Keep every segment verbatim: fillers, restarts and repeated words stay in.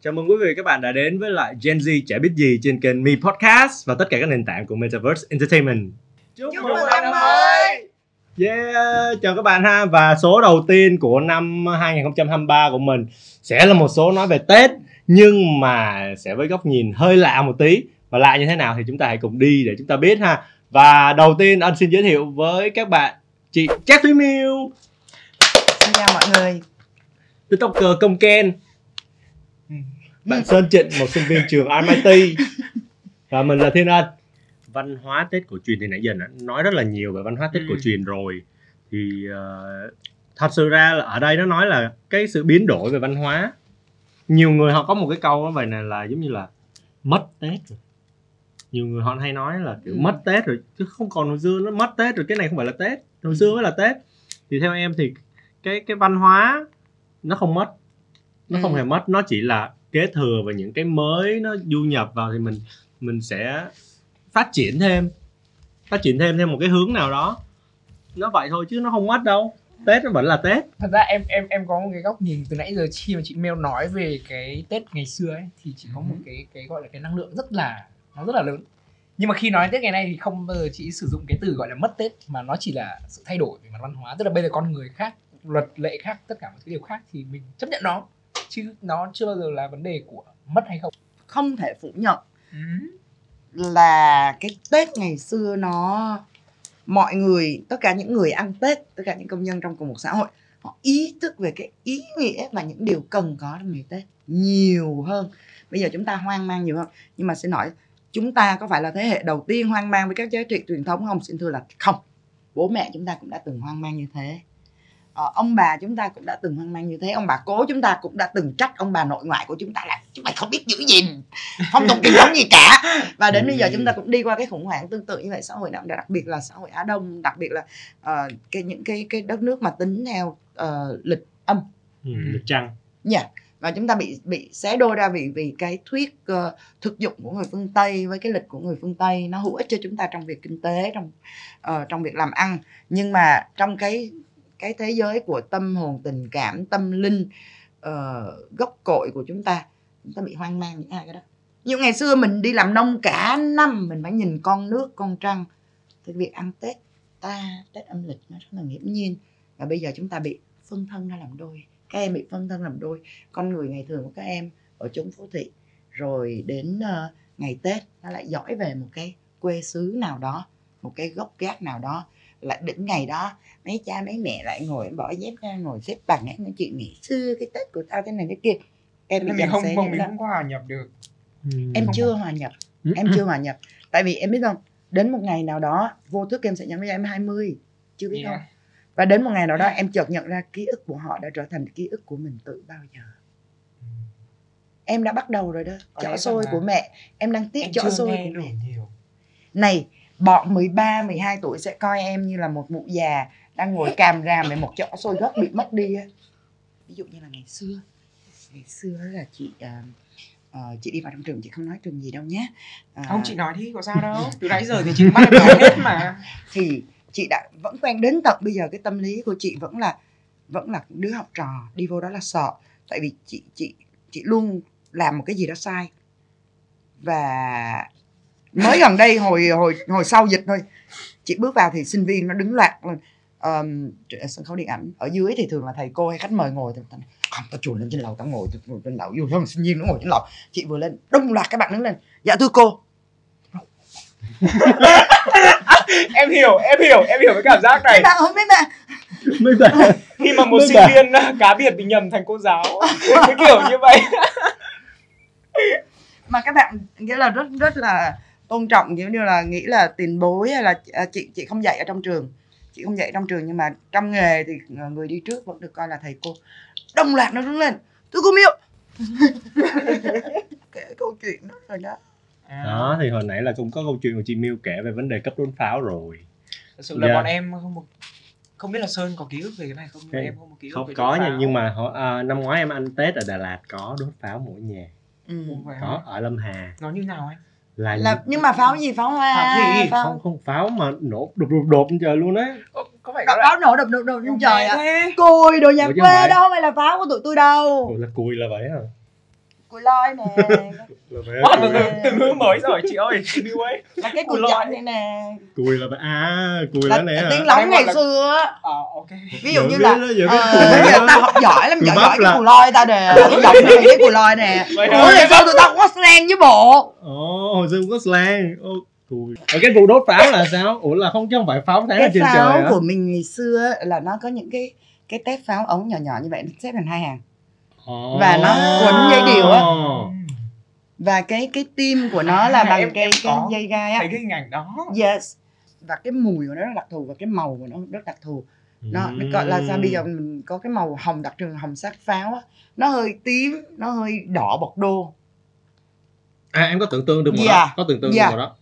Chào mừng quý vị các bạn đã đến với lại Gen Z Chả Biết Gì trên kênh Me Podcast và tất cả các nền tảng của Metaverse Entertainment. Chúc mừng năm mới! Yeah, chào các bạn ha. Và số đầu tiên của năm hai không hai ba của mình sẽ là một số nói về Tết, nhưng mà sẽ với góc nhìn hơi lạ một tí. Và lạ như thế nào thì chúng ta hãy cùng đi để chúng ta biết ha. Và đầu tiên anh xin giới thiệu với các bạn chị Trác Thúy Miêu. Xin chào mọi người. TikToker Công Ken Bạn Sơn Trịnh, một sinh viên trường em i tê. Và mình là Thiên Ân. Văn hóa Tết cổ truyền thì nãy giờ nói rất là nhiều về văn hóa Tết ừ. cổ truyền rồi. Thì uh, thật sự ra là ở đây nó nói là cái sự biến đổi về văn hóa. Nhiều người họ có một cái câu vậy này là giống như là mất Tết rồi. Nhiều người họ hay nói là kiểu ừ. mất Tết rồi, chứ không còn hồi xưa nó mất Tết rồi, cái này không phải là Tết, hồi xưa mới là Tết. Thì theo em thì cái cái văn hóa nó không mất, nó ừ. không hề mất, nó chỉ là kế thừa và những cái mới nó du nhập vào thì mình mình sẽ phát triển thêm, phát triển thêm theo một cái hướng nào đó. Nó vậy thôi chứ nó không mất đâu. Tết nó vẫn là Tết. Thật ra em em em có một cái góc nhìn từ nãy giờ khi mà chị Mel nói về cái Tết ngày xưa ấy thì chị có một cái cái gọi là cái năng lượng rất là nó rất là lớn. Nhưng mà khi nói Tết ngày nay thì không bao giờ chị sử dụng cái từ gọi là mất Tết, mà nó chỉ là sự thay đổi về mặt văn hóa, tức là bây giờ con người khác, luật lệ khác, tất cả mọi thứ đều khác thì mình chấp nhận nó, chứ nó chưa bao giờ là vấn đề của mất hay không. Không thể phủ nhận ừ. là cái Tết ngày xưa nó, mọi người, tất cả những người ăn Tết, tất cả những công nhân trong cùng một xã hội, họ ý thức về cái ý nghĩa và những điều cần có trong ngày Tết nhiều hơn. Bây giờ chúng ta hoang mang nhiều hơn. Nhưng mà sẽ nói chúng ta có phải là thế hệ đầu tiên hoang mang với các giá trị truyền thống không? Xin thưa là không. Bố mẹ chúng ta cũng đã từng hoang mang như thế, Ờ, ông bà chúng ta cũng đã từng hoang mang như thế, ông bà cố chúng ta cũng đã từng trách ông bà nội ngoại của chúng ta là chúng mày không biết giữ gìn phong tục truyền thống gì cả. Và đến bây giờ chúng ta cũng đi qua cái khủng hoảng tương tự như vậy. Xã hội nào, đặc biệt là xã hội Á Đông, đặc biệt là uh, cái những cái cái đất nước mà tính theo uh, lịch âm, ừ, lịch trăng. Dạ. Yeah. Và chúng ta bị bị xé đôi ra vì vì cái thuyết uh, thực dụng của người phương Tây với cái lịch của người phương Tây, nó hữu ích cho chúng ta trong việc kinh tế, trong uh, trong việc làm ăn, nhưng mà trong cái cái thế giới của tâm hồn, tình cảm, tâm linh, uh, gốc cội của chúng ta, chúng ta bị hoang mang những hai cái đó. Như ngày xưa mình đi làm nông cả năm, mình phải nhìn con nước, con trăng. Thì việc ăn Tết ta, Tết âm lịch nó rất là nghiễm nhiên. Và bây giờ chúng ta bị phân thân ra làm đôi. Các em bị phân thân làm đôi. Con người ngày thường của các em ở chốn phố thị, rồi đến uh, ngày Tết nó lại dõi về một cái quê xứ nào đó, một cái gốc gác nào đó. Lại đến ngày đó mấy cha mấy mẹ lại ngồi bỏ dép ra, ngồi xếp bằng ấy, nói chuyện ngày xưa cái Tết của tao thế này thế kia. Em bị mình không, mình không có hòa nhập được. Em không chưa không. hòa nhập, em chưa hòa nhập. Tại vì em biết không, đến một ngày nào đó vô thức em sẽ nhận ra em hai mươi, chưa biết yeah. không. Và đến một ngày nào đó em chợt nhận ra ký ức của họ đã trở thành ký ức của mình từ bao giờ. Em đã bắt đầu rồi đó, chỏ xôi của mẹ, em đang tiếc chỏ xôi của mẹ. Nhiều. Này. Bọn mười ba, mười hai tuổi sẽ coi em như là một mụ già đang ngồi càm ràm để một chõ xôi gấc bị mất đi. Ví dụ như là ngày xưa, ngày xưa là chị uh, chị đi vào trong trường, chị không nói trường gì đâu nhé. Uh, không, chị nói đi, có sao đâu. Từ nãy giờ thì chị bắt đầu hết mà. Thì chị đã vẫn quen đến tận bây giờ, cái tâm lý của chị vẫn là vẫn là đứa học trò đi vô đó là sợ, tại vì chị chị chị luôn làm một cái gì đó sai. Và mới gần đây hồi hồi hồi sau dịch thôi, chị bước vào thì sinh viên nó đứng loạt lên um, sân khấu điện ảnh. Ở dưới thì thường là thầy cô hay khách mời ngồi, thì không, tao chuồn lên trên lầu, tao ngồi, tao ngồi trên lầu dù không sinh viên nó ngồi trên lầu. Chị vừa lên đông loạt các bạn đứng lên, dạ thưa cô. em hiểu em hiểu em hiểu cái cảm giác này. Mấy bạn ơi, mấy bạn mấy bạn khi mà một mấy sinh bà. viên cá biệt bị nhầm thành cô giáo cái kiểu như vậy. Mà các bạn nghĩa là rất rất là tôn trọng, kiểu như là nghĩ là tiền bối, hay là chị chị không dạy ở trong trường, chị không dạy trong trường nhưng mà trong nghề thì người đi trước vẫn được coi là thầy cô. Đồng loạt nó đứng lên, thưa cô Miêu. Kể câu chuyện đó rồi đó. À. Đó thì hồi nãy là cũng có câu chuyện của chị Miêu kể về vấn đề cấp đốn pháo rồi. Thật sự là yeah. bọn em không một không biết là Sơn có ký ức về cái này không, okay. em không có ký ức không, về có đốt pháo. Nhưng mà à, năm ngoái em ăn Tết ở Đà Lạt có đốt pháo mỗi nhà. Ừ. Có ở Lâm Hà. Nó như nào anh? là, là nhưng mà pháo gì, pháo hoa à, pháo... không không pháo mà nổ đột đột đột trên trời luôn á. Có phải pháo nổ đột đột đột trên trời à? Cùi đồ nhà quê phải. Đâu phải là pháo của tụi tôi đâu. Ủa, là cùi là vậy hả? Cùi loi nè. Từ hướng mới rồi chị ơi, chị đi ấy. Là cái cùi loi này nè. Cùi là vậy à? Cùi là nè. Tiếng lóng ngày xưa á. Ờ ok. Ví dụ như là tao học giỏi lắm, giỏi giỏi cái cùi loi tao nè, cái cùi loi nè. Ủa thì sao tụi tao cũng có slang với bộ? Ồ, hồi xưa cũng có slang. Cùi. Ở cái vụ đốt pháo là sao? Ủa là không chứ không phải pháo sáng ở trên trời. Cái pháo của mình ngày xưa là nó có những cái cái tép pháo ống nhỏ nhỏ như vậy, nó xếp thành hai hàng. Và oh. nó quấn dây điều á. Và cái cái tim của nó à, là bằng em, cái, em cái dây gai á. Thấy cái ngành đó. Yes. Và cái mùi của nó rất đặc thù và cái màu của nó rất đặc thù. Nó, mm. nó gọi là sao bây giờ mình có cái màu hồng đặc trưng, hồng sắc pháo á. Nó hơi tím, nó hơi đỏ bọc đô. À em có tưởng tượng được màu yeah. đó, có tưởng tượng yeah. được màu đó.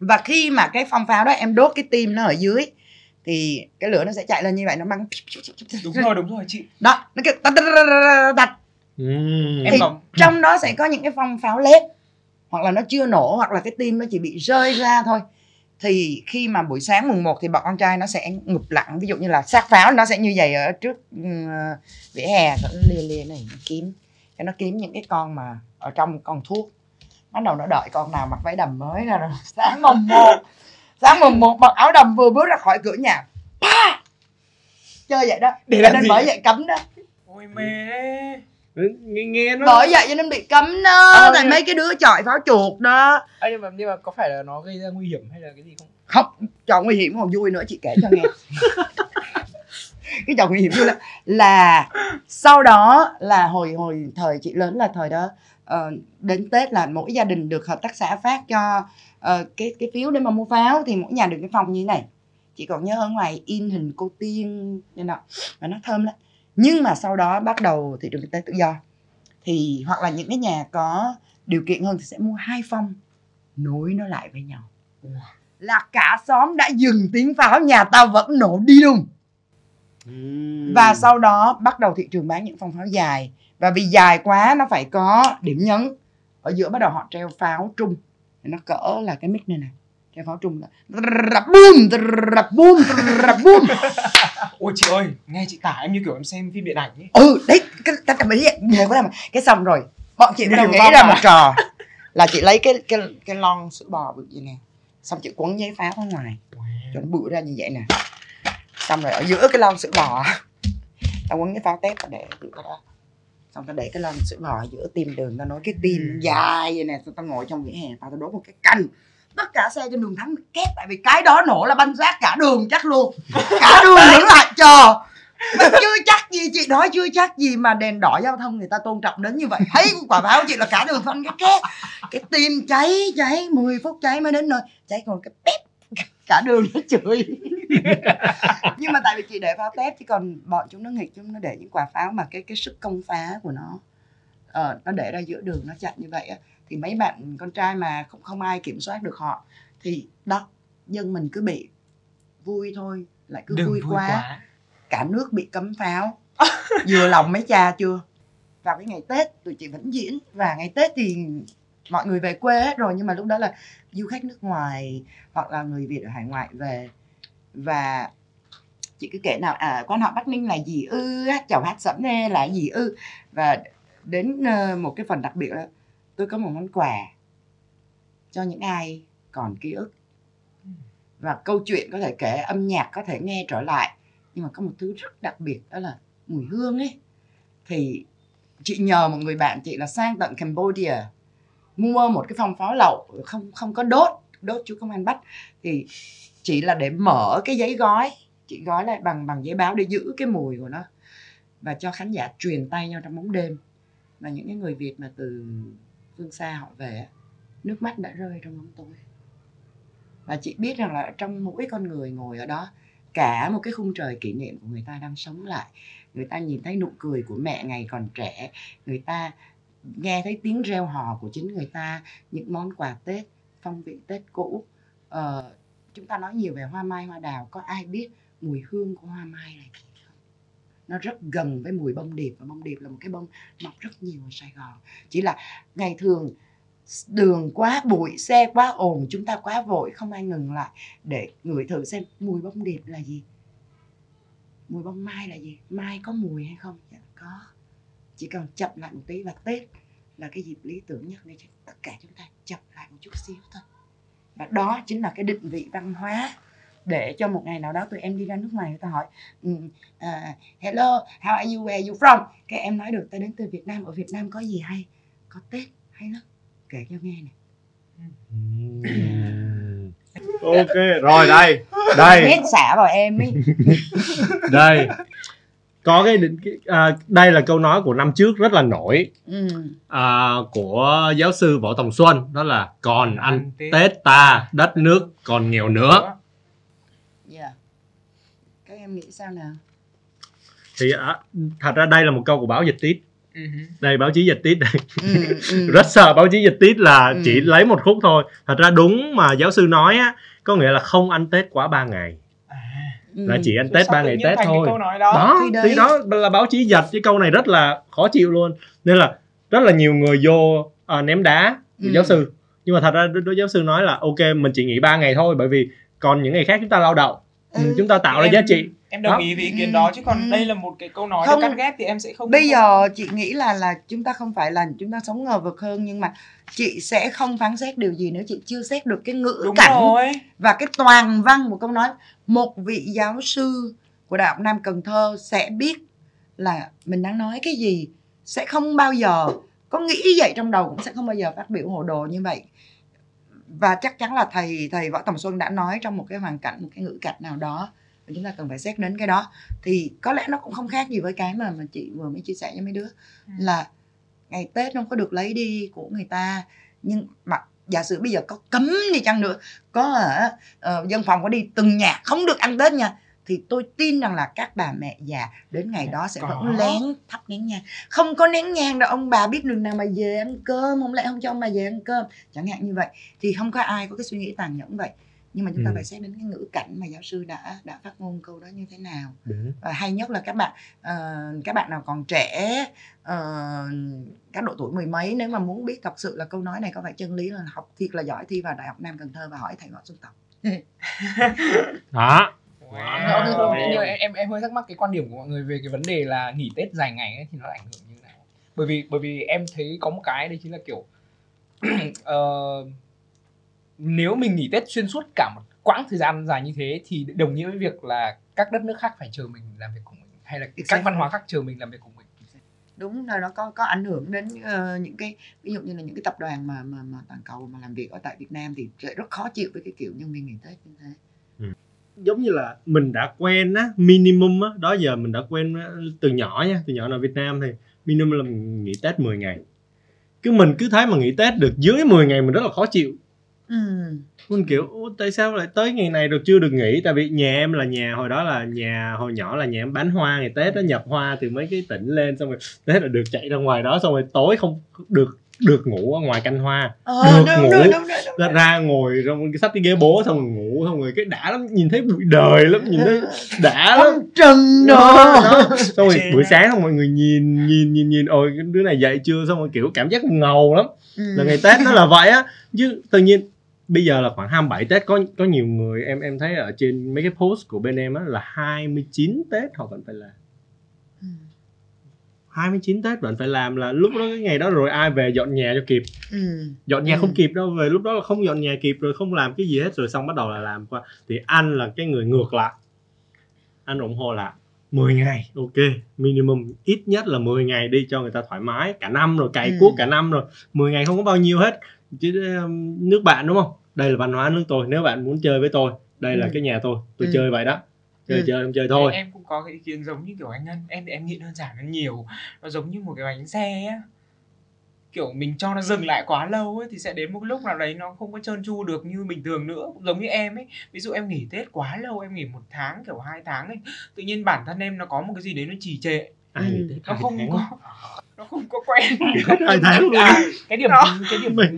Và khi mà cái phong pháo đó em đốt cái tim nó ở dưới thì cái lửa nó sẽ chạy lên như vậy, nó bắn. Đúng rồi, đúng rồi chị. Đó, nó kiểu đặt. Thì trong đó sẽ có những cái phong pháo lép, hoặc là nó chưa nổ, hoặc là cái tim nó chỉ bị rơi ra thôi. Thì khi mà buổi sáng mùng một thì bọn con trai nó sẽ ngụp lặng. Ví dụ như là xác pháo nó sẽ như vậy ở trước vỉa hè, nó lìa lìa này, nó kiếm. Nó kiếm những cái con mà ở trong con thuốc. Bắt đầu nó đợi con nào mặc váy đầm mới ra rồi. Sáng mùng một Sáng mùng một mặc áo đầm vừa bước ra khỏi cửa nhà. Pa! Chơi vậy đó. Để làm nên gì? Bởi vậy cấm đó. Ôi mẹ. Nghe nghe nó. Bởi vậy cho nên bị cấm đó, à, tại mấy cái đứa chọi pháo chuột đó. À, nhưng mà nhưng mà có phải là nó gây ra nguy hiểm hay là cái gì không? Không, trò nguy hiểm còn vui nữa chị kể cho nghe. Cái trò nguy hiểm vui lắm. Là sau đó là hồi hồi thời chị lớn là thời đó uh, đến Tết là mỗi gia đình được hợp tác xã phát cho Ờ, cái cái phiếu để mà mua pháo thì mỗi nhà được cái phòng như thế này. Chị còn nhớ ở ngoài in hình cô tiên như nào mà nó thơm lắm. Nhưng mà sau đó bắt đầu thị trường kinh tế tự do thì hoặc là những cái nhà có điều kiện hơn thì sẽ mua hai phòng nối nó lại với nhau. Là cả xóm đã dừng tiếng pháo, nhà tao vẫn nổ đi đùng. Và sau đó bắt đầu thị trường bán những phòng pháo dài. Và vì dài quá nó phải có điểm nhấn. Ở giữa bắt đầu họ treo pháo trung. Nó cỡ là cái mic này nè, cái pháo trung là rập bùm, rập bùm, rập bùm. Ôi chị ơi, nghe chị tả em như kiểu em xem phim điện ảnh ấy. Ừ, đấy, cái tất cả mấy người có làm cái xong rồi. Bọn chị bắt nghĩ ra à? Một trò là chị lấy cái cái cái lon sữa bò bự gì nè, xong chị quấn giấy pháo ở ngoài, cho nó bự ra như vậy nè. Xong rồi ở giữa cái lon sữa bò, tao quấn cái pháo tép và để bự ra. Xong tao để cái lon sữa bò giữa tim đường, tao nói cái tim ừ. dài vậy nè, tao ngồi trong vỉa hè, tao tao đốt một cái cành. Tất cả xe trên đường thắng két, tại vì cái đó nổ là banh rác cả đường chắc luôn. Cả đường đứng lại chờ. Mà chưa chắc gì, chị nói chưa chắc gì mà đèn đỏ giao thông người ta tôn trọng đến như vậy. Thấy quả báo chị là cả đường phanh cái két. Cái tim cháy, cháy, mười phút cháy mới đến nơi. Cháy còn cái pép, cả đường nó chửi. Nhưng mà tại vì chị để pháo tép, chứ còn bọn chúng nó nghịch, chúng nó để những quả pháo mà cái cái sức công phá của nó ờ, nó để ra giữa đường, nó chặn như vậy á, thì mấy bạn con trai mà không không ai kiểm soát được họ thì đó, dân mình cứ bị vui thôi, lại cứ Đừng vui, vui quá. quá cả nước bị cấm pháo. Vừa lòng mấy cha chưa. Vào cái ngày Tết tụi chị vẫn diễn, và ngày Tết thì mọi người về quê hết rồi, nhưng mà lúc đó là du khách nước ngoài hoặc là người Việt ở hải ngoại về. Và chị cứ kể nào à, quan họ Bắc Ninh là gì ư, chầu hát sẩm nê là gì ư. Và đến uh, một cái phần đặc biệt đó, tôi có một món quà cho những ai còn ký ức. Và câu chuyện có thể kể, âm nhạc có thể nghe trở lại, nhưng mà có một thứ rất đặc biệt đó là mùi hương ấy. Thì chị nhờ một người bạn chị là sang tận Cambodia mua một cái phòng pháo lậu, không không có đốt, đốt chú công an bắt. Thì chị là để mở cái giấy gói, chị gói lại bằng bằng giấy báo để giữ cái mùi của nó và cho khán giả truyền tay nhau trong bóng đêm. Và những cái người Việt mà từ phương xa họ về, nước mắt đã rơi trong bóng tối. Và chị biết rằng là trong mỗi con người ngồi ở đó, cả một cái khung trời kỷ niệm của người ta đang sống lại. Người ta nhìn thấy nụ cười của mẹ ngày còn trẻ, người ta nghe thấy tiếng reo hò của chính người ta, những món quà Tết, phong vị Tết cũ. Ờ, chúng ta nói nhiều về hoa mai, hoa đào, có ai biết mùi hương của hoa mai này không? Nó rất gần với mùi bông điệp, và bông điệp là một cái bông mọc rất nhiều ở Sài Gòn. Chỉ là ngày thường đường quá bụi, xe quá ồn, chúng ta quá vội, không ai ngừng lại để ngửi thử xem mùi bông điệp là gì, mùi bông mai là gì, mai có mùi hay không. Dạ, có. Chỉ cần chậm lại một tí, và Tết là cái dịp lý tưởng nhất để tất cả chúng ta chậm lại một chút xíu thôi. Và đó chính là cái định vị văn hóa, để cho một ngày nào đó tụi em đi ra nước ngoài, người ta hỏi um, uh, hello, how are you, where are you from, các em nói được ta đến từ Việt Nam, ở Việt Nam có gì hay, có Tết hay lắm, kể cho nghe nè. Ok rồi, đây đây hết xả vào em ấy. Đây có cái định à, đây là câu nói của năm trước rất là nổi à, của giáo sư Võ Tòng Xuân, đó là còn ăn Tết ta đất nước còn nghèo nữa. Yeah. Các em nghĩ sao nào? Thì à, thật ra đây là một câu của báo Dịch Tiết. Uh-huh. Đây, báo chí Dịch Tiết đây. Uh-huh. Uh-huh. Rất sợ báo chí Dịch Tiết là uh-huh. chỉ lấy một khúc thôi. Thật ra đúng mà giáo sư nói á, có nghĩa là không ăn Tết quá ba ngày. Uh-huh. Là chỉ ăn Tết ba ngày Tết thôi. Câu nói đó, đó thì, thì đó là báo chí giật, chứ câu này rất là khó chịu luôn. Nên là rất là nhiều người vô à, ném đá uh-huh. giáo sư. Nhưng mà thật ra đối giáo sư nói là ok, mình chỉ nghỉ ba ngày thôi, bởi vì còn những ngày khác chúng ta lao động. Ừ, chúng ta tạo em, ra giá trị. Em đồng ý với ý kiến đó, chứ còn ừ. đây là một cái câu nói không, cắt ghép thì em sẽ không. Bây giờ chị nghĩ là là chúng ta không phải là chúng ta sống ngờ vực hơn, nhưng mà chị sẽ không phán xét điều gì nếu chị chưa xét được cái ngữ Đúng cảnh rồi. Và cái toàn văn của câu nói. Một vị giáo sư của Đại học Nam Cần Thơ sẽ biết là mình đang nói cái gì, sẽ không bao giờ có nghĩ vậy trong đầu, cũng sẽ không bao giờ phát biểu hồ đồ như vậy. Và chắc chắn là thầy thầy Võ Tòng Xuân đã nói trong một cái hoàn cảnh, một cái ngữ cảnh nào đó, và chúng ta cần phải xét đến cái đó. Thì có lẽ nó cũng không khác gì với cái mà, mà chị vừa mới chia sẻ với mấy đứa à. Là ngày Tết không có được lấy đi của người ta. Nhưng mà giả sử bây giờ có cấm đi chăng nữa, có uh, dân phòng có đi từng nhà không được ăn Tết nha, thì tôi tin rằng là các bà mẹ già đến ngày đó sẽ có. Vẫn lén thắp nén nhang. Không có nén nhang đâu, ông bà biết đường nào mà về ăn cơm, không lẽ không cho ông bà về ăn cơm, chẳng hạn như vậy. Thì không có ai có cái suy nghĩ tàn nhẫn vậy. Nhưng mà chúng ta ừ. phải xét đến cái ngữ cảnh mà giáo sư đã đã phát ngôn câu đó như thế nào. Và hay nhất là các bạn uh, các bạn nào còn trẻ, uh, các độ tuổi mười mấy, nếu mà muốn biết thật sự là câu nói này có phải chân lý, là học thiệt là giỏi, thi vào Đại học Nam Cần Thơ và hỏi thầy Võ Xuân Tộc. Đó. Wow. Wow. Em, em em hơi thắc mắc cái quan điểm của mọi người về cái vấn đề là nghỉ Tết dài ngày ấy, thì nó ảnh hưởng như thế nào? Bởi vì bởi vì em thấy có một cái đấy chính là kiểu uh, nếu mình nghỉ Tết xuyên suốt cả một quãng thời gian dài như thế thì đồng nghĩa với việc là các đất nước khác phải chờ mình làm việc của mình, hay là các văn hóa khác chờ mình làm việc của mình. Đúng rồi, nó có có ảnh hưởng đến uh, những cái ví dụ như là những cái tập đoàn mà mà mà toàn cầu mà làm việc ở tại Việt Nam thì sẽ rất khó chịu với cái kiểu nhân viên nghỉ Tết như thế. Ừ. Giống như là mình đã quen á, minimum á, đó giờ mình đã quen á, từ nhỏ nha, từ nhỏ ở Việt Nam thì minimum là nghỉ Tết mười ngày. Cứ mình cứ thấy mà nghỉ Tết được dưới mười ngày mình rất là khó chịu. Ừ. Mình kiểu tại sao lại tới ngày này rồi chưa được nghỉ, tại vì nhà em là nhà hồi đó là nhà hồi nhỏ là nhà em bán hoa ngày Tết đó, nhập hoa từ mấy cái tỉnh lên xong rồi Tết là được chạy ra ngoài đó, xong rồi tối không được được ngủ ở ngoài canh hoa, ờ, được đúng, ngủ đúng, đúng, đúng, đúng, ra, ra ngồi trong cái sách cái ghế bố xong rồi ngủ, xong rồi cái đã lắm, nhìn thấy bụi đời lắm, nhìn thấy đã lắm trần đó, đó. Xong rồi buổi sáng xong mọi người nhìn nhìn nhìn nhìn ôi cái đứa này dậy chưa, xong rồi kiểu cảm giác ngầu lắm. Ừ. Là ngày Tết nó là vậy á, chứ tự nhiên bây giờ là khoảng hai mươi bảy Tết có có nhiều người em em thấy ở trên mấy cái post của bên em á là hai mươi chín Tết họ vẫn phải làm. hai mươi chín Tết bạn phải làm, là lúc đó cái ngày đó rồi ai về dọn nhà cho kịp. Ừ. Dọn nhà ừ. không kịp đâu, về lúc đó là không dọn nhà kịp, rồi không làm cái gì hết, rồi xong bắt đầu là làm qua. Thì anh là cái người ngược lại, anh ủng hộ là mười ngày, ok, minimum ít nhất là mười ngày đi cho người ta thoải mái. Cả năm rồi, cày ừ. cuốc cả năm rồi, mười ngày không có bao nhiêu hết. Chứ nước bạn đúng không? Đây là văn hóa nước tôi, nếu bạn muốn chơi với tôi, đây ừ. là cái nhà tôi, tôi ừ. chơi vậy đó. Chơi ừ. chơi, chơi thôi. Em cũng có cái ý kiến giống như kiểu anh Nhân. Em em nghĩ đơn giản hơn nhiều. Nó giống như một cái bánh xe á, kiểu mình cho nó dừng lại quá lâu ấy, thì sẽ đến một lúc nào đấy nó không có trơn tru được như bình thường nữa. Giống như em ấy, ví dụ em nghỉ Tết quá lâu, em nghỉ một tháng, kiểu hai tháng ấy, tự nhiên bản thân em nó có một cái gì đấy nó trì trệ. Ai nghỉ Tết nó không có, nó không có quen hai tháng à, cái điểm nó, cái điểm mình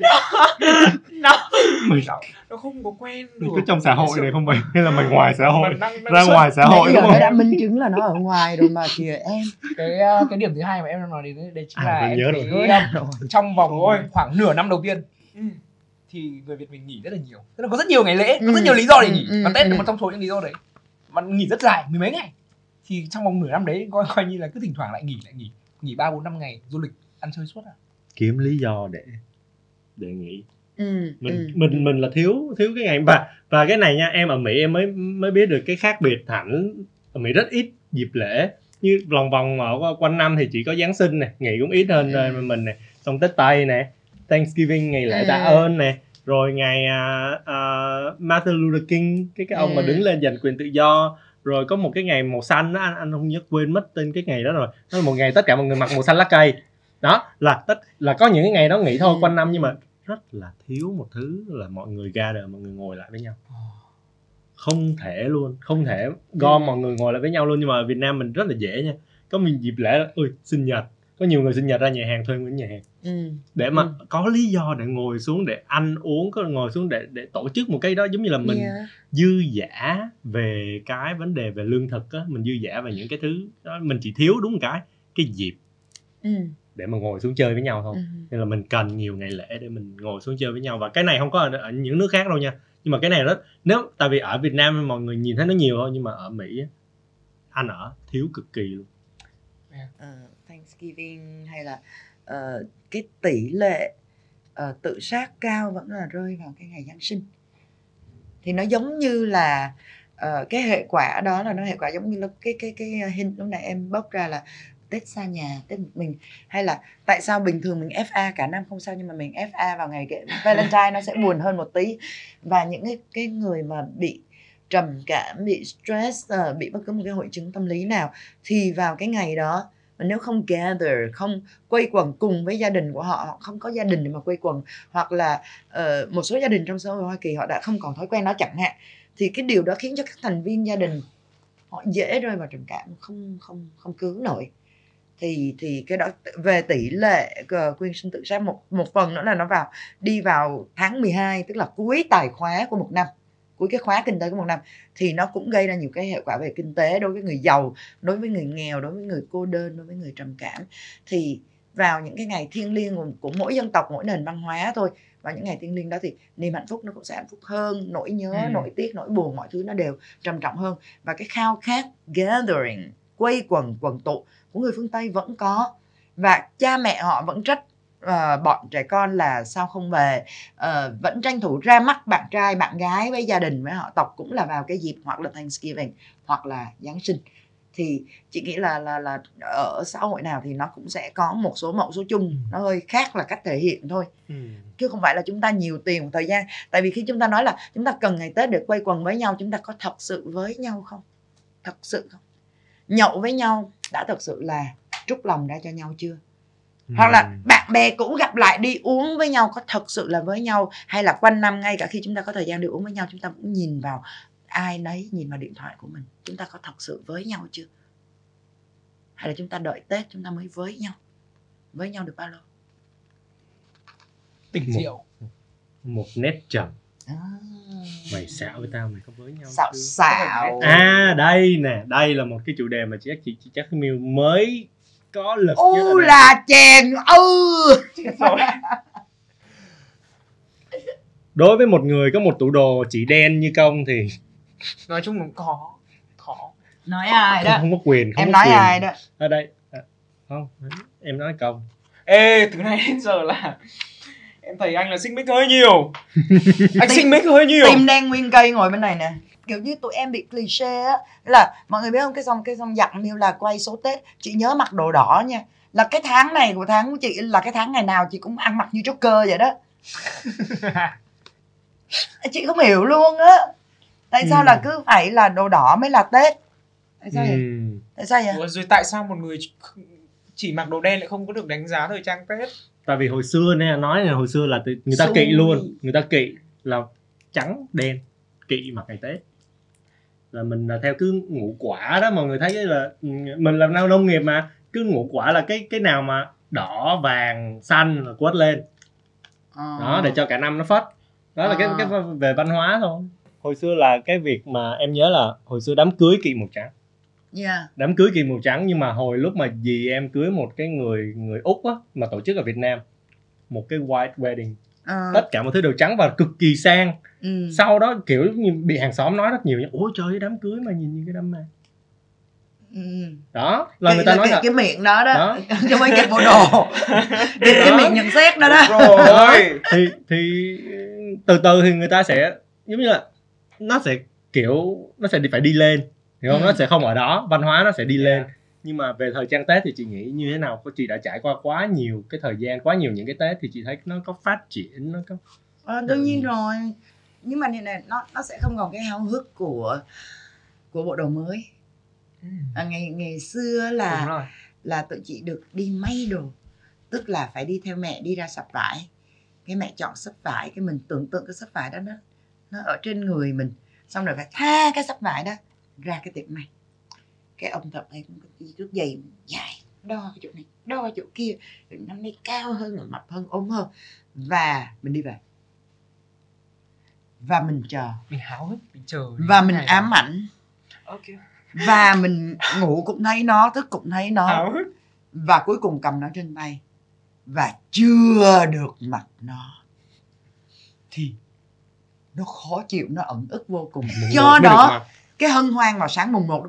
nó mình nó không có quen được. Mình cứ trong xã hội này không, mình hay là mình ngoài xã hội, đang, đang ra xuất. Ngoài xã hội đúng không? Nó đã minh chứng là nó ở ngoài rồi mà kìa em. Cái cái điểm thứ hai mà em đang nói đến đây chính à, là em nhớ rồi. Trong vòng thôi khoảng nửa năm đầu tiên ừ. thì người Việt mình nghỉ rất là nhiều, tức là có rất nhiều ngày lễ, có rất nhiều lý do để nghỉ, và Tết là một trong số những lý do đấy. Mà nghỉ rất dài, mười mấy ngày, thì trong vòng nửa năm đấy coi coi như là cứ thỉnh thoảng lại nghỉ lại nghỉ nghỉ ba bốn năm ngày du lịch ăn chơi suốt à, kiếm lý do để để nghỉ. Ừ, mình ừ. mình mình là thiếu thiếu cái ngày và và cái này nha, em ở Mỹ em mới mới biết được cái khác biệt hẳn. Ở Mỹ rất ít dịp lễ, như lòng vòng ở quanh năm thì chỉ có Giáng sinh nè, nghỉ cũng ít hơn ừ. mình nè, xong Tết Tây nè, Thanksgiving ngày lễ tạ ừ. ơn nè, rồi ngày uh, uh, Martin Luther King, cái cái ông ừ. mà đứng lên giành quyền tự do, rồi có một cái ngày màu xanh đó, anh anh không nhớ quên mất tên cái ngày đó rồi, nó là một ngày tất cả mọi người mặc màu xanh lá cây đó, là tất là có những cái ngày đó nghỉ thôi ừ. quanh năm, nhưng mà rất là thiếu một thứ là mọi người gather, mọi người ngồi lại với nhau, không thể luôn, không thể gom ừ. mọi người ngồi lại với nhau luôn. Nhưng mà ở Việt Nam mình rất là dễ nha, có mình dịp lễ là ui sinh nhật, có nhiều người sinh nhật ra nhà hàng, thuê nguyên nhà hàng ừ. để mà ừ. có lý do để ngồi xuống để ăn uống, có ngồi xuống để để tổ chức một cái đó, giống như là mình yeah. dư dả về cái vấn đề về lương thực á, mình dư dả về những cái thứ đó, mình chỉ thiếu đúng một cái cái dịp ừ. để mà ngồi xuống chơi với nhau thôi. Ừ. Nên là mình cần nhiều ngày lễ để mình ngồi xuống chơi với nhau, và cái này không có ở, ở những nước khác đâu nha. Nhưng mà cái này rất nếu tại vì ở Việt Nam mọi người nhìn thấy nó nhiều thôi, nhưng mà ở Mỹ ăn ở thiếu cực kỳ luôn. Uh, Thanksgiving hay là uh, cái tỷ lệ uh, tự sát cao vẫn là rơi vào cái ngày Giáng sinh. Thì nó giống như là uh, cái hệ quả đó là nó hệ quả giống như là cái cái cái hint lúc nãy em bốc ra là Tết xa nhà, Tết một mình, hay là tại sao bình thường mình ép a cả năm không sao, nhưng mà mình ép a vào ngày Valentine nó sẽ buồn hơn một tí. Và những cái, cái người mà bị trầm cảm, bị stress, bị bất cứ một cái hội chứng tâm lý nào thì vào cái ngày đó nếu không gather, không quây quần cùng với gia đình của họ, họ không có gia đình để mà quây quần, hoặc là uh, một số gia đình trong xã hội Hoa Kỳ họ đã không còn thói quen đó chẳng hạn, thì cái điều đó khiến cho các thành viên gia đình họ dễ rơi vào trầm cảm, không không không cứu nổi. Thì, thì cái đó về tỷ lệ quyên sinh tự sát, một, một phần nữa là nó vào đi vào tháng mười hai, tức là cuối tài khóa của một năm, cuối cái khóa kinh tế của một năm, thì nó cũng gây ra nhiều cái hệ quả về kinh tế đối với người giàu, đối với người nghèo, đối với người cô đơn, đối với người trầm cảm. Thì vào những cái ngày thiêng liêng của, của mỗi dân tộc, mỗi nền văn hóa thôi, và những ngày thiêng liêng đó thì niềm hạnh phúc nó cũng sẽ hạnh phúc hơn, nỗi nhớ, ừ. nỗi tiếc, nỗi buồn, mọi thứ nó đều trầm trọng hơn. Và cái khao khát gathering, quây quần, quần tụ của người phương Tây vẫn có, và cha mẹ họ vẫn trách uh, bọn trẻ con là sao không về, uh, vẫn tranh thủ ra mắt bạn trai bạn gái với gia đình với họ tộc, cũng là vào cái dịp hoặc là Thanksgiving hoặc là Giáng sinh. Thì chị nghĩ là là là ở xã hội nào thì nó cũng sẽ có một số mẫu số chung, nó hơi khác là cách thể hiện thôi, ừ. chứ không phải là chúng ta nhiều tiền một thời gian. Tại vì khi chúng ta nói là chúng ta cần ngày Tết để quây quần với nhau, chúng ta có thật sự với nhau không? Thật sự không? Nhậu với nhau đã thật sự là trút lòng ra cho nhau chưa? Hoặc là bạn bè cũng gặp lại đi uống với nhau, có thật sự là với nhau? Hay là quanh năm, ngay cả khi chúng ta có thời gian đi uống với nhau, chúng ta cũng nhìn vào ai nấy, nhìn vào điện thoại của mình, chúng ta có thật sự với nhau chưa? Hay là chúng ta đợi Tết chúng ta mới với nhau? Với nhau được bao lâu? Tình rượu một, một nét trầm à. Mày xạo với tao, mày có với nhau xạo chưa? Xạo à, đây nè, đây là một cái chủ đề mà chị chị, chị Trác Thúy Miêu mới có lực. U là chèn ư. Đối với một người có một tủ đồ chỉ đen như công thì nói chung cũng khó khó nói ai đó, không có quyền, không em có nói quyền. Ai đó ở đây à, không em nói công. Ê, từ nay đến giờ là em thấy anh là xích mic hơi nhiều. Anh xích mic hơi nhiều. Tim đen nguyên cây ngồi bên này nè. Kiểu như tụi em bị cliché á, là mọi người biết không, cái dòng cái dòng dặn Miêu là quay số Tết, chị nhớ mặc đồ đỏ nha. Là cái tháng này của tháng của chị là cái tháng ngày nào chị cũng ăn mặc như Joker vậy đó. Chị không hiểu luôn á. Tại sao ừ. là cứ phải là đồ đỏ mới là Tết? Tại sao ừ. vậy? Tại sao vậy? Ủa, rồi tại sao một người chỉ mặc đồ đen lại không có được đánh giá thời trang Tết? Tại vì hồi xưa nè, nói là hồi xưa là người ta kỵ luôn, người ta kỵ là trắng đen, kỵ mặc ngày Tết. Là mình là theo cứ ngũ quả đó, mọi người thấy là mình làm nông nghiệp mà, cứ ngũ quả là cái cái nào mà đỏ, vàng, xanh là quét lên. À. Đó, để cho cả năm nó phết. Đó là à. cái cái về văn hóa thôi. Hồi xưa là cái việc mà em nhớ là hồi xưa đám cưới kỵ màu trắng. Yeah. Đám cưới kỵ màu trắng, nhưng mà hồi lúc mà dì em cưới một cái người người Úc á mà tổ chức ở Việt Nam, một cái white wedding à. Tất cả mọi thứ đều trắng và cực kỳ sang. ừ. Sau đó kiểu như bị hàng xóm nói rất nhiều, ôi trời ơi, đám cưới mà nhìn như cái đám ma. Ừ. Đó là cái, người ta cái, nói là cái miệng đó đó, đó. Cho mấy cái bộ đồ cái, cái miệng nhận xét đó đó. Rồi thì thì từ từ thì người ta sẽ giống như là nó sẽ kiểu nó sẽ phải đi lên, hiểu không? Ừ. Nó sẽ không ở đó, văn hóa nó sẽ đi lên. Yeah. Nhưng mà về thời trang Tết thì chị nghĩ như thế nào? Chị đã trải qua quá nhiều cái thời gian, quá nhiều những cái Tết thì chị thấy nó có phát triển, nó có à, đương nhiên rồi. Nhưng mà này này nó nó sẽ không còn cái háo hức của của bộ đồ mới. À, ngày ngày xưa là là tụi chị được đi may đồ, tức là phải đi theo mẹ đi ra sạp vải, cái mẹ chọn sắp vải, cái mình tưởng tượng cái sắp vải đó nó nó ở trên người mình, xong rồi phải tha cái sắp vải đó ra cái tiệm may, cái ông thợ may cũng chút giày dài đo cái chỗ này đo chỗ kia, năm nay cao hơn rồi, mập hơn, ốm hơn, và mình đi về và mình chờ, mình háo hức, mình chờ và mình ám ảnh. Okay. Và mình ngủ cũng thấy nó, thức cũng thấy nó, và cuối cùng cầm nó trên tay và chưa được mặc nó thì nó khó chịu, nó ẩn ức vô cùng. Do đó cái hân hoan vào sáng mùng một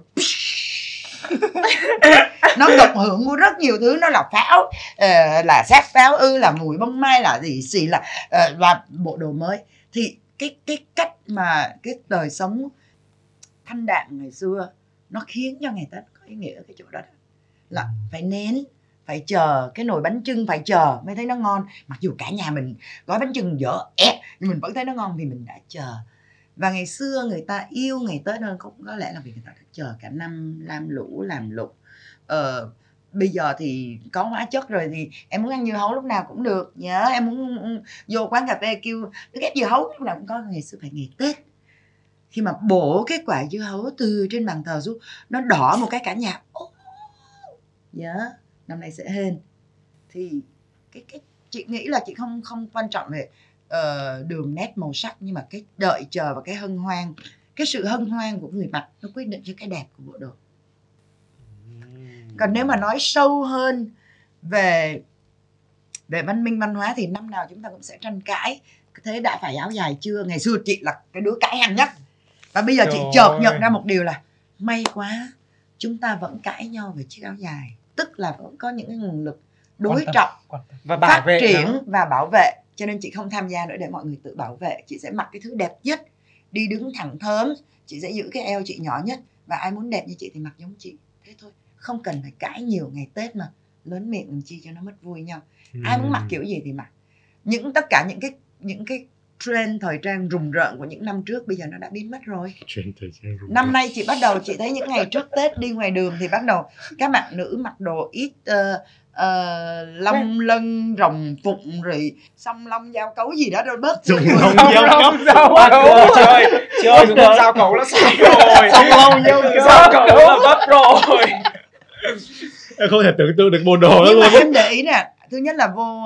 nó cộng hưởng của rất nhiều thứ, nó là pháo, uh, là sát pháo ư, là mùi bông mai, là gì xì, là uh, và bộ đồ mới. Thì cái cái cách mà cái đời sống thanh đạm ngày xưa nó khiến cho ngày Tết có ý nghĩa ở cái chỗ đó, đó là phải nén, phải chờ, cái nồi bánh chưng phải chờ mới thấy nó ngon, mặc dù cả nhà mình gói bánh chưng dở ép nhưng mình vẫn thấy nó ngon vì mình đã chờ. Và ngày xưa người ta yêu ngày Tết hơn cũng có lẽ là vì người ta đã chờ cả năm lam lũ làm lụng. Ờ, bây giờ thì có hóa chất rồi thì em muốn ăn dưa hấu lúc nào cũng được nhớ, em muốn vô quán cà phê kêu nước ép dưa hấu lúc nào cũng có. Ngày xưa phải ngày Tết khi mà bổ cái quả dưa hấu từ trên bàn thờ xuống nó đỏ một cái cả nhà nhớ. Yeah. Năm nay sẽ hên. Thì cái cái chị nghĩ là chị không không quan trọng về uh, đường nét màu sắc, nhưng mà cái đợi chờ và cái hân hoan, cái sự hân hoan của người mặc nó quyết định cho cái đẹp của bộ đồ. Còn nếu mà nói sâu hơn về về văn minh văn hóa thì năm nào chúng ta cũng sẽ tranh cãi, thế đã phải áo dài chưa. Ngày xưa chị là cái đứa cãi hàng nhất, và bây giờ chị chợt nhận ra một điều là may quá chúng ta vẫn cãi nhau về chiếc áo dài, tức là vẫn có những cái nguồn lực đối trọng và phát triển đó. Và bảo vệ. Cho nên chị không tham gia nữa để mọi người tự bảo vệ, chị sẽ mặc cái thứ đẹp nhất, đi đứng thẳng thớm, chị sẽ giữ cái eo chị nhỏ nhất, và ai muốn đẹp như chị thì mặc giống chị, thế thôi, không cần phải cãi nhiều. Ngày Tết mà lớn miệng làm chi cho nó mất vui nhau. ừ. Ai muốn mặc kiểu gì thì mặc. Những tất cả những cái những cái trend thời trang rùng rợn của những năm trước bây giờ nó đã biến mất rồi. Năm nay chị bắt đầu, chị thấy những ngày trước Tết đi ngoài đường thì bắt đầu các bạn nữ mặc đồ ít uh, uh, lông lân, rồng phụng, rồi song long giao cấu gì đó rồi bớt. Song long giao cấu trời trời giao cấu là xong rồi. Song long giao cấu là bớt rồi. Em không thể tưởng tượng được bộ đồ đó luôn. Em để ý nè, thứ nhất là vô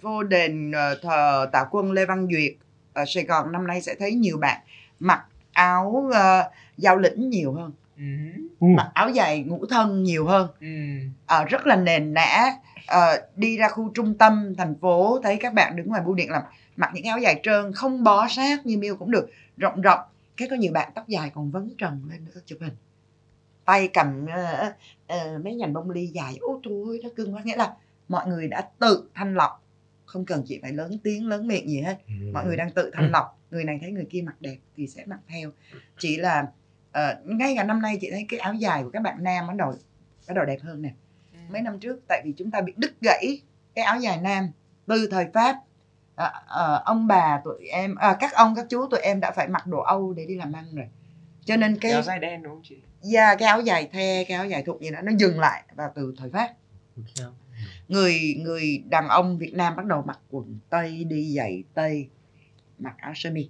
vô đền thờ Tạ Quân Lê Văn Duyệt ở Sài Gòn năm nay sẽ thấy nhiều bạn mặc áo uh, giao lĩnh nhiều hơn, ừ. mặc áo dài ngũ thân nhiều hơn, ừ. uh, rất là nền nã. Uh, đi ra khu trung tâm thành phố thấy các bạn đứng ngoài bưu điện là mặc những áo dài trơn, không bó sát như Miêu cũng được, rộng rộng. Cái có nhiều bạn tóc dài còn vấn trần lên nữa chụp hình, tay cầm uh, uh, mấy nhành bông ly dài, ôi trời ơi nó cưng quá. Nghĩa là mọi người đã tự thanh lọc, không cần chị phải lớn tiếng lớn miệng gì hết. Mọi người đang tự thanh lọc, người này thấy người kia mặc đẹp thì sẽ mặc theo. Chỉ là uh, ngay cả năm nay chị thấy cái áo dài của các bạn nam bắt đầu bắt đầu đẹp hơn nè. Mấy năm trước tại vì chúng ta bị đứt gãy cái áo dài nam từ thời Pháp, uh, uh, ông bà tụi em, uh, các ông các chú tụi em đã phải mặc đồ Âu để đi làm ăn rồi. Cho nên cái áo dài đen đúng không chị? Yeah, cái áo dài the, cái áo dài thụng gì đó nó dừng lại vào từ thời Pháp. Người người đàn ông Việt Nam bắt đầu mặc quần tây, đi giày tây, mặc áo sơ mi.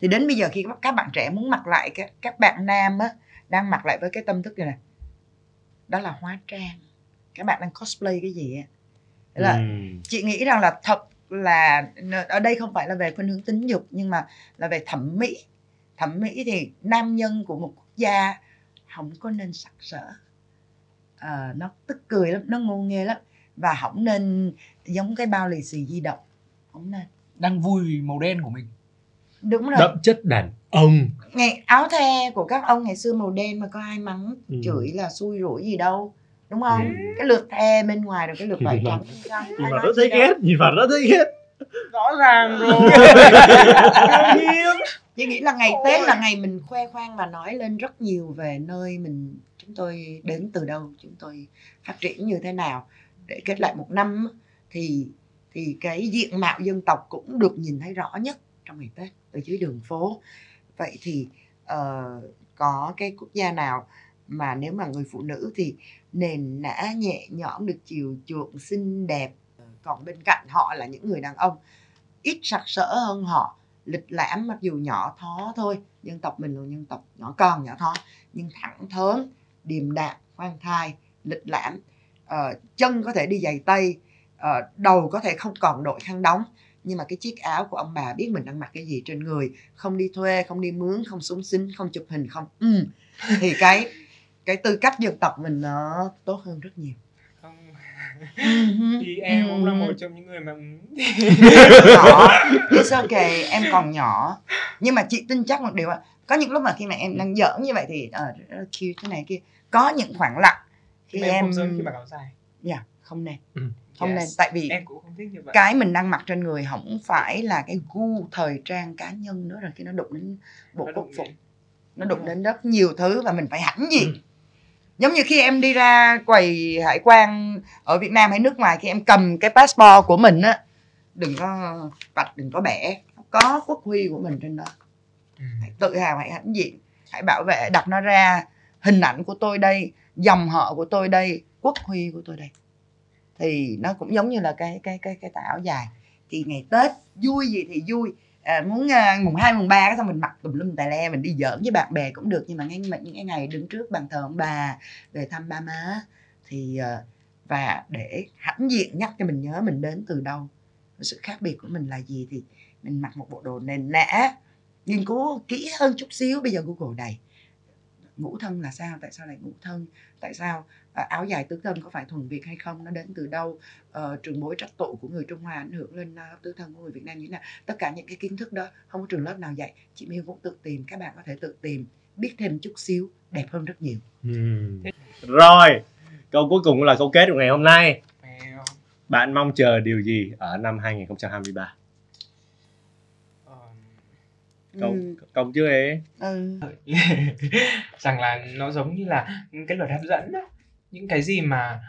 Thì đến bây giờ khi các bạn trẻ muốn mặc lại, các các bạn nam á đang mặc lại với cái tâm thức này nè, đó là hóa trang, các bạn đang cosplay cái gì á. Là ừ. chị nghĩ rằng là thật là ở đây không phải là về khuynh hướng tính dục, nhưng mà là về thẩm mỹ. Thẩm mỹ thì nam nhân của một quốc gia không có nên sặc sỡ, à, nó tức cười lắm, nó ngô nghê lắm, và không nên giống cái bao lì xì di động, không nên. đang vui vì màu đen của mình. Đúng rồi. Đậm chất đàn ông. Ngày áo the của các ông ngày xưa màu đen mà có ai mắng ừ. chửi là xui rủi gì đâu, đúng không? Ừ. Cái lượt the bên ngoài rồi cái lượt vải trắng bên trong. Nhìn vào nó thấy ghét, nhìn vào nó thấy ghét. Rõ ràng rồi. Chị nghĩ là ngày Ôi. Tết là ngày mình khoe khoang và nói lên rất nhiều về nơi mình chúng tôi đến từ đâu, chúng tôi phát triển như thế nào để kết lại một năm thì thì cái diện mạo dân tộc cũng được nhìn thấy rõ nhất trong ngày Tết ở dưới đường phố. Vậy thì uh, có cái quốc gia nào mà nếu mà người phụ nữ thì nền nã nhẹ nhõm được chiều chuộng xinh đẹp, còn bên cạnh họ là những người đàn ông ít sặc sỡ hơn họ, lịch lãm mặc dù nhỏ thó thôi, dân tộc mình là dân tộc nhỏ con nhỏ thó, nhưng thẳng thớn, điềm đạm, khoan thai, lịch lãm, uh, chân có thể đi giày tây, uh, đầu có thể không còn đội khăn đóng, nhưng mà cái chiếc áo của ông bà biết mình đang mặc cái gì trên người, không đi thuê, không đi mướn, không súng xính, không chụp hình, không ừ. thì cái cái tư cách dân tộc mình nó tốt hơn rất nhiều. Thì em cũng là một trong những người mà It's okay, em còn nhỏ. Nhưng mà chị tin chắc một điều là có những lúc mà khi mà em đang giỡn như vậy thì ờ uh, cute thế này kia, có những khoảng lặng khi em, em... Không khi mà áo dài. Dạ, yeah, không nên. Ừ. Không yes. nên tại vì em cũng không thích như vậy. Cái mình đang mặc trên người không phải là cái gu thời trang cá nhân nữa rồi, khi nó đụng đến bộ quốc phục. Nó đụng đến rất nhiều thứ và mình phải hãnh diện. Ừ. Giống như khi em đi ra quầy hải quan ở Việt Nam hay nước ngoài, khi em cầm cái passport của mình á, đừng có vạch, đừng có bẻ, có quốc huy của mình trên đó. Hãy tự hào, hãy hãnh diện, hãy bảo vệ, đặt nó ra, hình ảnh của tôi đây, dòng họ của tôi đây, quốc huy của tôi đây. Thì nó cũng giống như là cái cái cái cái tà áo dài. Thì ngày Tết vui gì thì vui, à, muốn à, mùng hai mùng ba cái xong mình mặc tùm lum tà le, mình đi giỡn với bạn bè cũng được, nhưng mà ngay những cái ngày đứng trước bàn thờ ông bà về thăm ba má thì à, và để hãnh diện nhắc cho mình nhớ mình đến từ đâu, sự khác biệt của mình là gì, thì mình mặc một bộ đồ nền nã, nghiên cứu kỹ hơn chút xíu, bây giờ Google đầy. Ngũ thân là sao? Tại sao lại ngũ thân? Tại sao à, áo dài tứ thân có phải thuần Việt hay không? Nó đến từ đâu? Ờ, trường bối trách tụ của người Trung Hoa ảnh hưởng lên uh, tứ thân của người Việt Nam như thế nào? Tất cả những cái kiến thức đó không có trường lớp nào dạy. Chị Miêu cũng tự tìm, các bạn có thể tự tìm, biết thêm chút xíu, đẹp hơn rất nhiều. Hmm. Rồi, câu cuối cùng là câu kết của ngày hôm nay. Bạn mong chờ điều gì ở năm hai không hai ba? Cộng, cộng chưa ấy ừ. Rằng là nó giống như là cái luật hấp dẫn đó. Những cái gì mà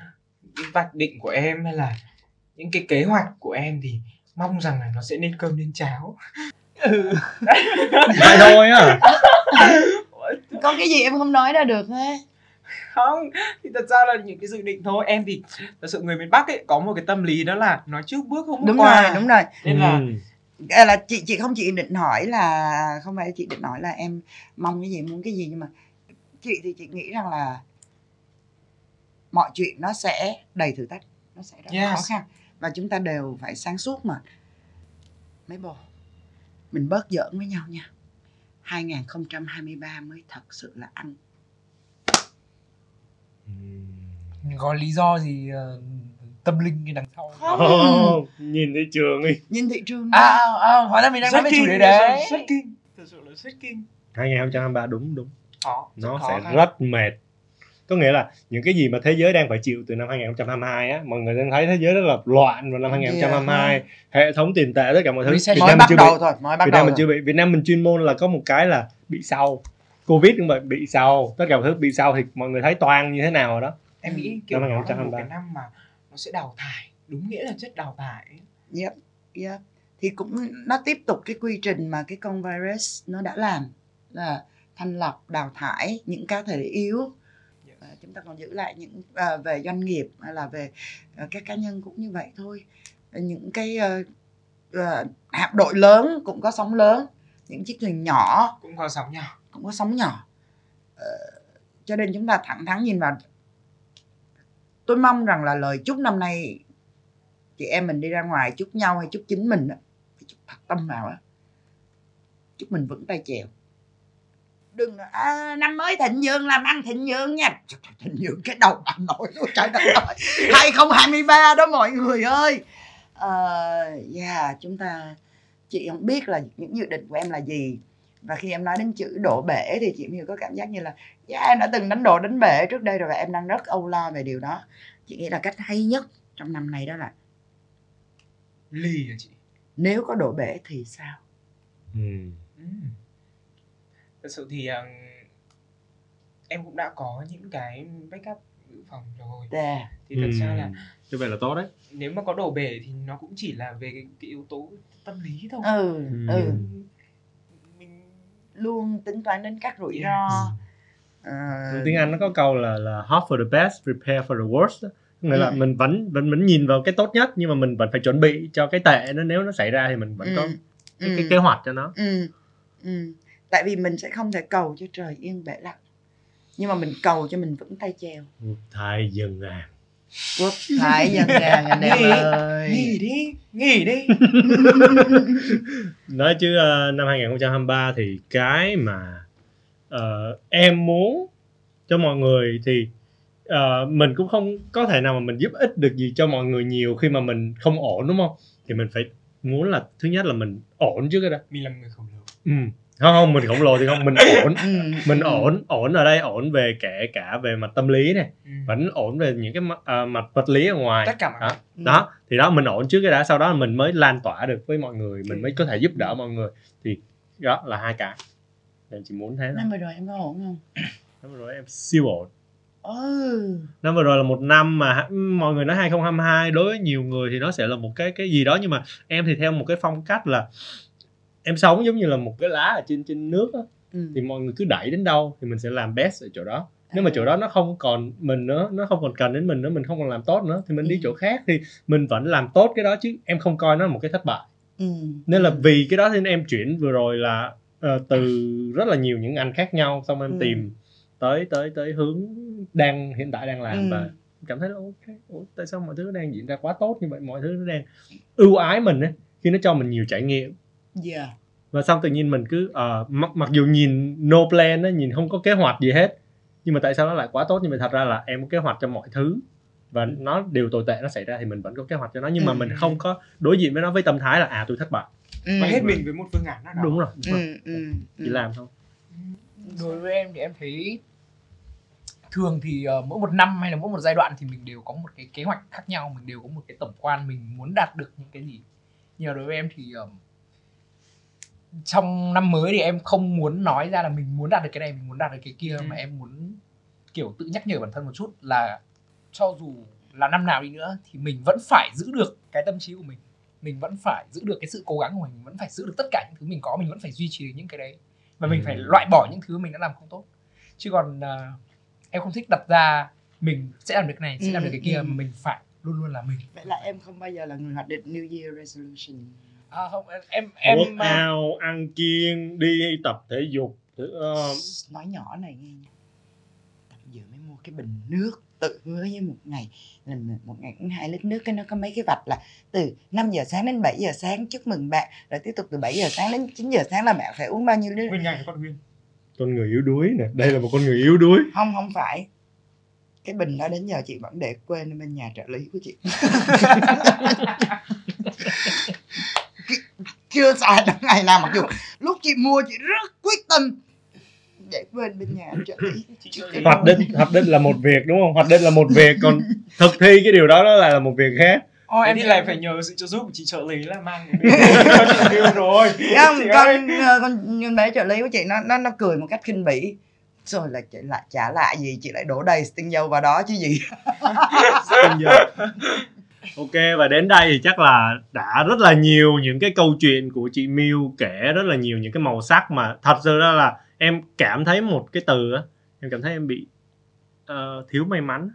vạch định của em hay là những cái kế hoạch của em thì mong rằng là nó sẽ nên cơm nên cháo. Ừ. Vậy thôi á. Có cái gì em không nói ra được hết. Không, thì thật ra là những cái dự định thôi. Em thì thật sự người miền Bắc ấy có một cái tâm lý đó là nói trước bước không đúng qua. Đúng rồi, đúng rồi. Nên ừ. là là chị chị không chị định hỏi là không phải chị định hỏi là em mong cái gì muốn cái gì, nhưng mà chị thì chị nghĩ rằng là mọi chuyện nó sẽ đầy thử thách, nó sẽ rất yes. khó khăn và chúng ta đều phải sáng suốt mà. Mấy bồ mình bớt giỡn với nhau nha. Hai không hai ba mới thật sự là ăn. Có lý do gì tâm linh cái đằng sau không. Oh, nhìn thị trường đi, nhìn thị trường đi. À, à, hóa ra mình đang nói về chủ đề đấy. Rất kinh, thật sự là rất kinh. Hai không hai ba đúng đúng khó, nó khó sẽ khăn. Rất mệt, có nghĩa là những cái gì mà thế giới đang phải chịu từ năm hai không hai hai á, mọi người đang thấy thế giới rất là loạn vào năm hai không hai hai, yeah. hệ thống tiền tệ tất cả mọi thứ. Việt Nam mình chưa bị, thôi, Việt Nam mình chưa bị. Việt Nam mình chuyên môn là có một cái là bị sau Covid, nhưng mà bị sau tất cả mọi thứ, bị sau thì mọi người thấy toang như thế nào rồi đó. Em nghĩ kiểu năm hai không hai ba cái năm mà nó sẽ đào thải, đúng nghĩa là chất đào thải. Yep, yep. Thì cũng nó tiếp tục cái quy trình mà cái con virus nó đã làm, là thanh lọc, đào thải những cá thể yếu. Yes. À, chúng ta còn giữ lại những à, về doanh nghiệp hay là về à, các cá nhân cũng như vậy thôi. À, những cái à, à, hạm đội lớn cũng có sóng lớn, những chiếc thuyền nhỏ cũng có sóng nhỏ, cũng có sóng nhỏ. À, cho nên chúng ta thẳng thắn nhìn vào. Tôi mong rằng là lời chúc năm nay chị em mình đi ra ngoài chúc nhau hay chúc chính mình á, chúc thật tâm vào á, chúc mình vững tay chèo. Đừng là à, năm mới thịnh vượng, làm ăn thịnh vượng nha. Thịnh vượng cái đầu bà nội nó trời đất ơi. hai không hai ba đó mọi người ơi. Ờ uh, yeah, chúng ta chị không biết là những dự định của em là gì. Và khi em nói đến chữ đổ bể thì chị Miêu có cảm giác như là dạ yeah, em đã từng đánh đổ đánh bể trước đây rồi và em đang rất âu lo về điều đó. Chị nghĩ là cách hay nhất trong năm này đó là lì hả chị? Nếu có đổ bể thì sao? Ừ. Ừ. Thật sự thì um, em cũng đã có những cái backup dự phòng rồi. Yeah. Thì thật ừ. ra là như vậy là tốt đấy. Nếu mà có đổ bể thì nó cũng chỉ là về cái, cái yếu tố tâm lý thôi. Ừ. Ừ. Ừ. Luôn tính toán đến các rủi ro. Yes. uh, Tiếng Anh nó có câu là, là hope for the best, prepare for the worst. Nghĩa là ừ. mình vẫn, vẫn vẫn nhìn vào cái tốt nhất, nhưng mà mình vẫn phải chuẩn bị cho cái tệ nó. Nếu nó xảy ra thì mình vẫn ừ. có cái, cái kế hoạch cho nó. ừ. Ừ. Tại vì mình sẽ không thể cầu cho trời yên bể lặng, nhưng mà mình cầu cho mình vững tay chèo. Quốc thái dân an. Quốc thái dân an anh em ơi. Nghỉ đi, nghỉ đi. Nói chứ năm hai không hai ba thì cái mà uh, em muốn cho mọi người thì uh, mình cũng không có thể nào mà mình giúp ích được gì cho mọi người nhiều khi mà mình không ổn, đúng không? Thì mình phải muốn là thứ nhất là mình ổn trước cái đó. Mình làm người khổng lồ. Ừ. Không, không, mình khổng lồ thì không, mình ổn. Mình ổn, ổn ở đây ổn về kể cả về mặt tâm lý này, ừ. vẫn ổn về những cái uh, mặt vật lý ở ngoài. Tất cả mọi đó. Ừ. Đó, thì đó mình ổn trước cái đã, sau đó mình mới lan tỏa được với mọi người, mình ừ. mới có thể giúp đỡ mọi người. Thì đó là hai cái. Em chỉ muốn thế. Năm vừa rồi em có ổn không? Năm vừa rồi em siêu ổn. Ừ. Năm vừa rồi là một năm mà mọi người nói hai không hai hai đối với nhiều người thì nó sẽ là một cái cái gì đó, nhưng mà em thì theo một cái phong cách là em sống giống như là một cái lá ở trên trên nước á, ừ. thì mọi người cứ đẩy đến đâu thì mình sẽ làm best ở chỗ đó. Nếu mà chỗ đó nó không còn mình nữa, nó không còn cần đến mình nữa, mình không còn làm tốt nữa thì mình ừ. đi chỗ khác, thì mình vẫn làm tốt cái đó chứ em không coi nó là một cái thất bại. Ừ. Nên là vì cái đó nên em chuyển vừa rồi là uh, từ rất là nhiều những anh khác nhau, xong em ừ. tìm tới tới tới hướng đang hiện tại đang làm, ừ. và cảm thấy là okay, ủa, tại sao mọi thứ đang diễn ra quá tốt như vậy, mọi thứ nó đang ưu ái mình ấy, khi nó cho mình nhiều trải nghiệm. Yeah. Và xong tự nhiên mình cứ uh, mặc, mặc dù nhìn no plan đó, nhìn không có kế hoạch gì hết, nhưng mà tại sao nó lại quá tốt. Nhưng mà thật ra là em có kế hoạch cho mọi thứ, và nó điều tồi tệ nó xảy ra thì mình vẫn có kế hoạch cho nó, nhưng mà ừ. mình không có đối diện với nó với tâm thái là à tôi thất bại ừ. và hết mình với một phương án đó. Đúng rồi, đúng rồi. Ừ. Ừ. Chỉ làm thôi. Đối với em thì em thấy thường thì uh, mỗi một năm hay là mỗi một giai đoạn thì mình đều có một cái kế hoạch khác nhau, mình đều có một cái tổng quan mình muốn đạt được những cái gì. Nhưng mà đối với em thì uh, trong năm mới thì em không muốn nói ra là mình muốn đạt được cái này, mình muốn đạt được cái kia, ừ. mà em muốn kiểu tự nhắc nhở bản thân một chút là cho dù là năm nào đi nữa thì mình vẫn phải giữ được cái tâm trí của mình, mình vẫn phải giữ được cái sự cố gắng của mình, mình vẫn phải giữ được tất cả những thứ mình có, mình vẫn phải duy trì những cái đấy, và ừ. mình phải loại bỏ những thứ mình đã làm không tốt. Chứ còn uh, em không thích đặt ra mình sẽ làm được cái này, sẽ ừ. làm được cái kia, ừ. mà mình phải luôn luôn là mình. Vậy là em không bao giờ là người hoạch định New Year Resolution. À, không, em em work mà... out, ăn kiêng, đi tập thể dục thử, uh... nói nhỏ này nghe nha, tập vừa mới mua cái bình nước, tự hứa với một ngày là một ngày cũng hai lít nước, cái nó có mấy cái vạch là từ năm giờ sáng đến bảy giờ sáng chúc mừng bạn, rồi tiếp tục từ bảy giờ sáng đến chín giờ sáng là bạn phải uống bao nhiêu lít. Nguyên ngày con Nguyên con người yếu đuối nè, đây là một con người yếu đuối. Không, không phải. Cái bình đó đến giờ chị vẫn để quên bên nhà trợ lý của chị. Chưa xài đến ngày nào, mặc dù lúc chị mua chị rất quyết tâm để quên bên nhà trợ lý. Hoạch định, hoạch định là một việc đúng không? Hoạch định là một việc, còn thực thi cái điều đó đó là một việc khác. Ô, em thì lại phải nhờ sự trợ giúp của chị trợ lý là mang điều rồi. Không, con con bé trợ lý của chị nó nó nó cười một cách khinh bỉ. Rồi là chị lại trả lại gì, chị lại đổ đầy tinh dầu vào đó chứ gì. Tinh dầu. Ok, và đến đây thì chắc là đã rất là nhiều những cái câu chuyện của chị Miêu kể, rất là nhiều những cái màu sắc mà thật sự ra là em cảm thấy một cái từ á, em cảm thấy em bị uh, thiếu may mắn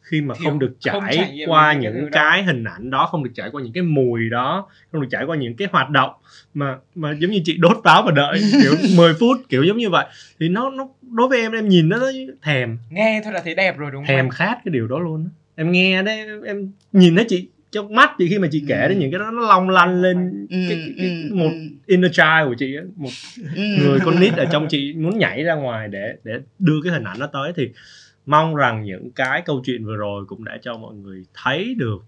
khi mà thiếu, không được trải, không trải qua những cái đó. Hình ảnh đó, không được trải qua những cái mùi đó, không được trải qua những cái hoạt động mà mà giống như chị đốt pháo và đợi kiểu mười phút kiểu giống như vậy thì nó nó đối với em em nhìn nó, nó thèm. Nghe thôi là thấy đẹp rồi đúng không? Thèm khát cái điều đó luôn đó. Em nghe đấy, em nhìn thấy chị trong mắt chị khi mà chị kể ừ. đến những cái đó, nó long lanh lên ừ, cái, cái, cái ừ, một inner child của chị ấy, một ừ. người con nít ở trong chị muốn nhảy ra ngoài để để đưa cái hình ảnh đó tới. Thì mong rằng những cái câu chuyện vừa rồi cũng đã cho mọi người thấy được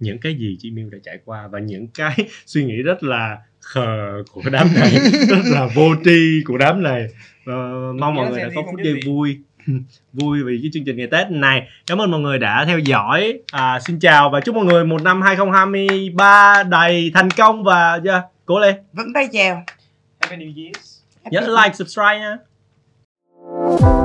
những cái gì chị Miêu đã trải qua và những cái suy nghĩ rất là khờ của đám này, rất là vô tri của đám này. Uh, mong mọi người đã có phút giây vui vui vì cái chương trình ngày Tết này. Cảm ơn mọi người đã theo dõi. À, xin chào và chúc mọi người một năm hai không hai ba đầy thành công và yeah, cố lên. Vẫn tay chèo. Have a new year. Nhớ like, subscribe nha.